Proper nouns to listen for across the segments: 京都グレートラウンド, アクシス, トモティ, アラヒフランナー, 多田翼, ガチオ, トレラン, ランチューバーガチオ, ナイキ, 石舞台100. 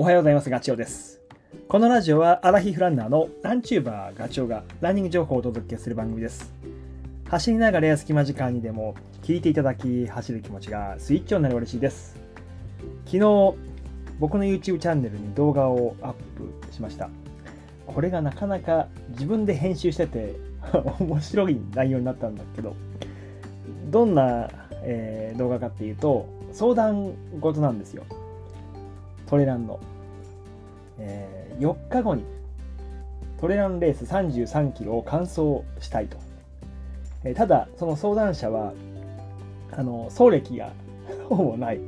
おはようございます。ガチオです。このラジオはアラヒフランナーのランチューバーガチオがランニング情報をお届けする番組です。走りながら隙間時間にでも聞いていただき、走る気持ちがスイッチオンになる嬉しいです。昨日僕の YouTube チャンネルに動画をアップしました。これがなかなか自分で編集してて面白い内容になったんだけど、どんな動画かっていうと、相談事なんですよ。トレランの、4日後にトレランレース33キロを完走したいと、ただその相談者は走歴がほぼない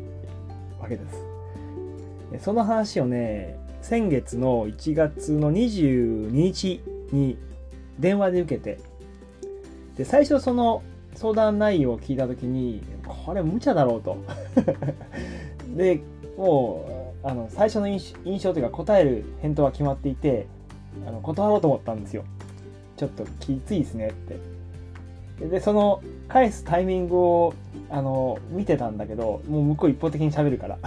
わけです。その話をね、先月の1月の22日に電話で受けて、で最初その相談内容を聞いたときに、これ無茶だろうとでもう最初の印象というか、答える返答は決まっていて、断ろうと思ったんですよ。ちょっときついですねって。でその返すタイミングを見てたんだけど、もう向こう一方的に喋るから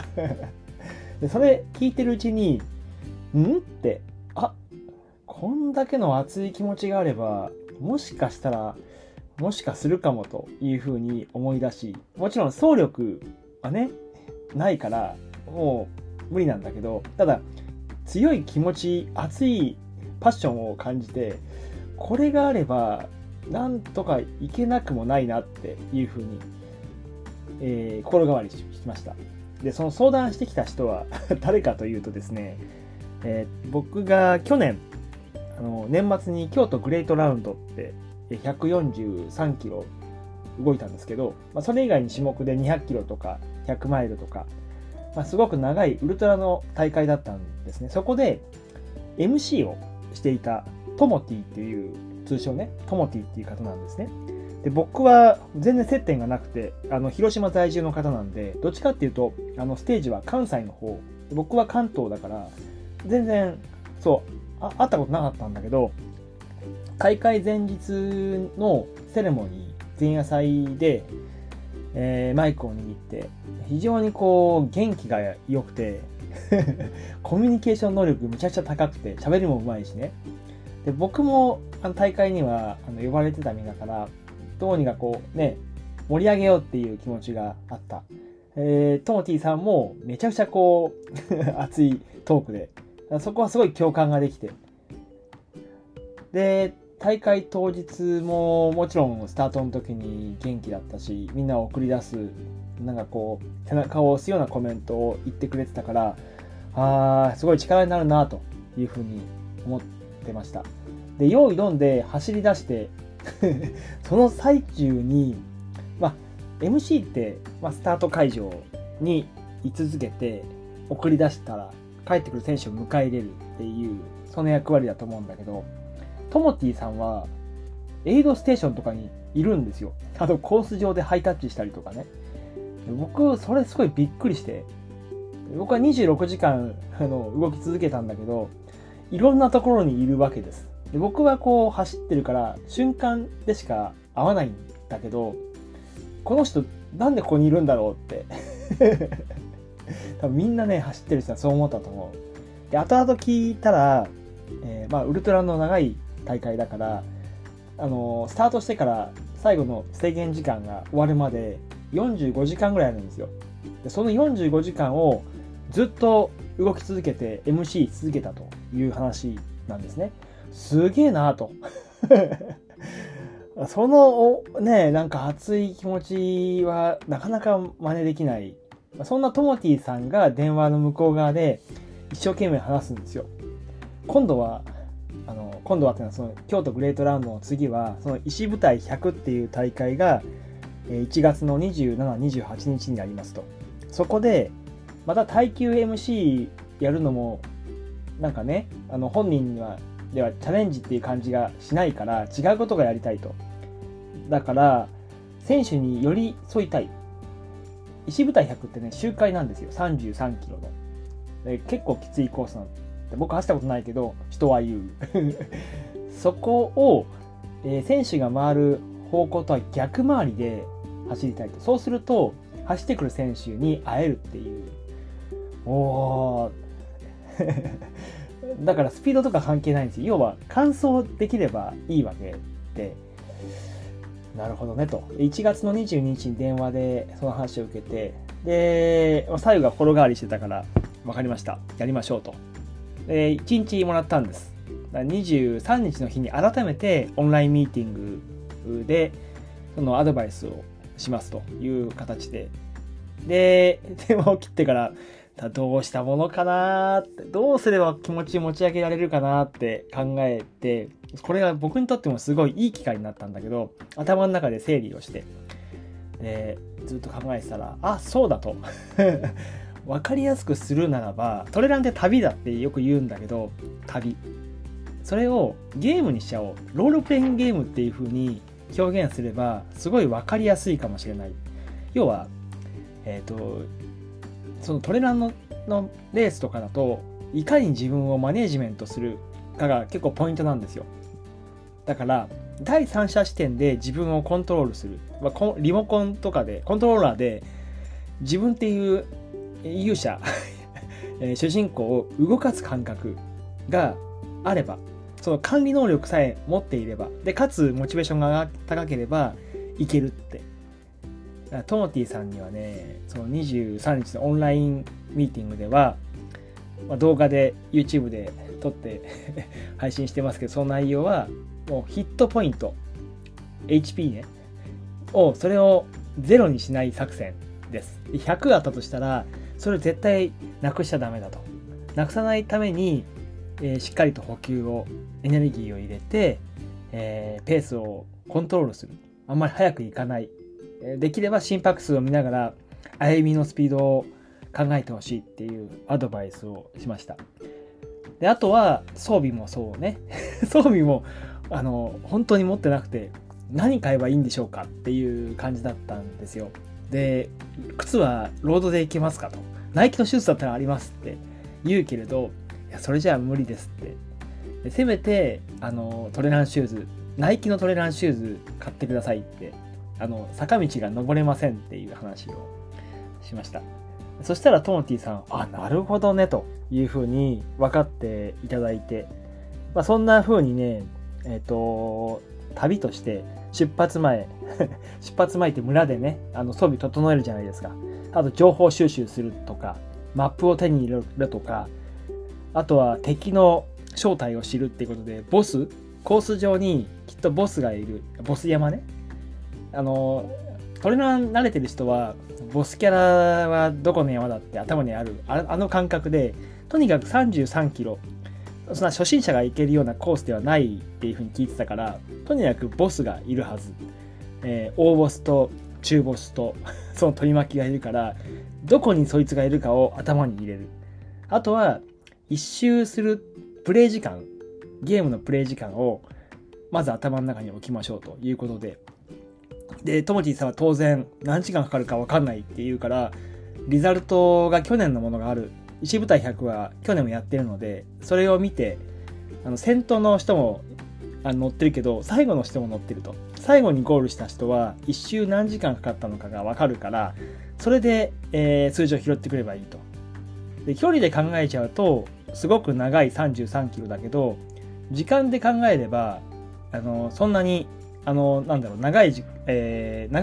でそれ聞いてるうちにってこんだけの熱い気持ちがあれば、もしかするかもというふうに思い出し、もちろん走力はねないからもう無理なんだけど、ただ強い気持ち、熱いパッションを感じて、これがあればなんとかいけなくもないなっていうふうに、心変わりしました。でその相談してきた人は誰かというとですね、僕が去年年末に京都グレートラウンドって143キロ動いたんですけど、それ以外に種目で200キロとか100マイルとか、すごく長いウルトラの大会だったんですね。そこで MC をしていたトモティっていう、通称ねトモティっていう方なんですね。で僕は全然接点がなくて、広島在住の方なんで、どっちかっていうとステージは関西の方、僕は関東だから全然会ったことなかったんだけど、大会前日のセレモニー、前夜祭でマイクを握って、非常に元気が良くてコミュニケーション能力むちゃくちゃ高くて、喋りもうまいしね。で僕も大会には呼ばれてた身だから、どうにか盛り上げようっていう気持ちがあった、トモティさんもめちゃくちゃ熱いトークで、そこはすごい共感ができて、で大会当日ももちろんスタートの時に元気だったし、みんなを送り出す、背中を押すようなコメントを言ってくれてたから、すごい力になるなというふうに思ってました。で用意どんで走り出してその最中に、MC って、スタート会場に居続けて送り出したら帰ってくる選手を迎え入れるっていう、その役割だと思うんだけど、トモティさんはエイドステーションとかにいるんですよ。コース上でハイタッチしたりとかね。僕それすごいびっくりして、僕は26時間動き続けたんだけど、いろんなところにいるわけです。で僕は走ってるから瞬間でしか会わないんだけど、この人なんでここにいるんだろうって多分みんなね、走ってる人はそう思ったと思う。で後々聞いたら、ウルトラの長い大会だから、スタートしてから最後の制限時間が終わるまで45時間ぐらいあるんですよ。でその45時間をずっと動き続けて MC 続けたという話なんですね。すげえなとそのね、熱い気持ちはなかなか真似できない。そんなトモティさんが電話の向こう側で一生懸命話すんですよ。今度はっていうのは、その京都グレートラウンドの次はその石舞台100っていう大会が1月の27、28日になりますと。そこでまた耐久 MC やるのも本人ではチャレンジっていう感じがしないから、違うことがやりたいと。だから選手に寄り添いたい。石舞台100ってね、周回なんですよ。33キロの結構きついコースなんです。僕走ったことないけど人は言うそこを、選手が回る方向とは逆回りで走りたいと。そうすると走ってくる選手に会えるっていう。だからスピードとか関係ないんですよ。要は完走できればいいわけで、なるほどねと。1月の22日に電話でその話を受けて、で左右が心変わりしてたから分かりました、やりましょうと。1日もらったんです。23日の日に改めてオンラインミーティングでそのアドバイスをしますという形で、で電話を切ってからどうしたものかなって、どうすれば気持ち持ち上げられるかなって考えて、これが僕にとってもすごいいい機会になったんだけど、頭の中で整理をして、でずっと考えてたら、あ、そうだと分かりやすくするならば、トレランで旅だってよく言うんだけど、旅それをゲームにしちゃおう、ロールプレイングゲームっていう風に表現すればすごい分かりやすいかもしれない。要はそのトレランのレースとかだと、いかに自分をマネージメントするかが結構ポイントなんですよ。だから第三者視点で自分をコントロールする、リモコンとかでコントローラーで自分っていう勇者主人公を動かす感覚があれば、その管理能力さえ持っていれば、でかつモチベーションが高ければいけるって。トモティさんにはね、その23日のオンラインミーティングでは、動画で YouTube で撮って配信してますけど、その内容はもうヒットポイント HP ねをそれをゼロにしない作戦です。100あったとしたらそれ絶対なくしちゃダメだと。なくさないために、しっかりと補給をエネルギーを入れて、ペースをコントロールする、あんまり早くいかない、できれば心拍数を見ながら歩みのスピードを考えてほしいっていうアドバイスをしました。であとは装備もそうね装備も本当に持ってなくて、何買えばいいんでしょうかっていう感じだったんですよ。で靴はロードで行けますかと、ナイキのシューズだったらありますって言うけれど、いやそれじゃあ無理ですって、でせめてトレランシューズ、ナイキのトレランシューズ買ってくださいって、坂道が登れませんっていう話をしました。そしたらトモティさん、あ、なるほどねというふうに分かっていただいて、そんなふうにね、旅として出発前って村でね、装備整えるじゃないですか。あと情報収集するとか、マップを手に入れるとか、あとは敵の正体を知るっていうことで、コース上にきっとボスがいる、ボス山ね、トレラン慣れてる人はボスキャラはどこの山だって頭にある感覚で、とにかく33キロ、そんな初心者が行けるようなコースではないっていう風に聞いてたから、とにかくボスがいるはず、大ボスと中ボスとその取り巻きがいるから、どこにそいつがいるかを頭に入れる。あとは一周するプレイ時間、ゲームのプレイ時間をまず頭の中に置きましょうということで、トモティさんは当然何時間かかるか分かんないって言うから、リザルトが去年のものがある、1部隊100は去年もやってるので、それを見て先頭の人も乗ってるけど、最後の人も乗ってると、最後にゴールした人は一周何時間かかったのかが分かるから、それで、数字を拾ってくればいいと。で距離で考えちゃうとすごく長い33キロだけど、時間で考えればそんなになんだろう、長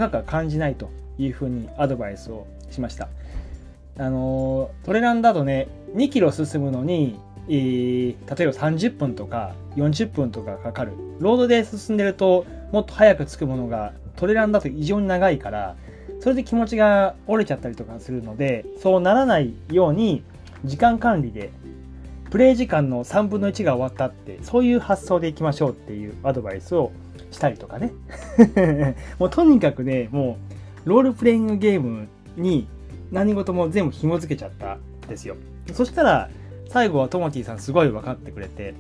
くは感じないというふうにアドバイスをしました。トレランだとね、2キロ進むのに、例えば30分とか40分とかかかる。ロードで進んでるともっと早く着くものがトレランだと異常に長いから、それで気持ちが折れちゃったりとかするので、そうならないように時間管理でプレイ時間の3分の1が終わったって、そういう発想でいきましょうっていうアドバイスをしたりとかねもうとにかくね、もうロールプレイングゲームに何事も全部紐付けちゃったんですよ。そしたら最後はトモティさんすごい分かってくれて、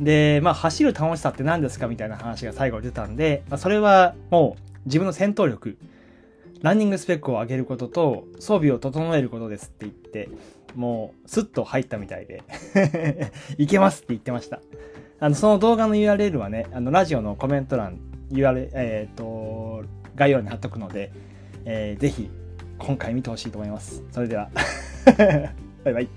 で走る楽しさって何ですかみたいな話が最後出たんで、それはもう自分の戦闘力、ランニングスペックを上げることと装備を整えることですって言って、もうスッと入ったみたいでいけますって言ってました。その動画の URL はね、ラジオのコメント欄、概要欄に貼っとくので、ぜひ今回見てほしいと思います。それではバイバイ。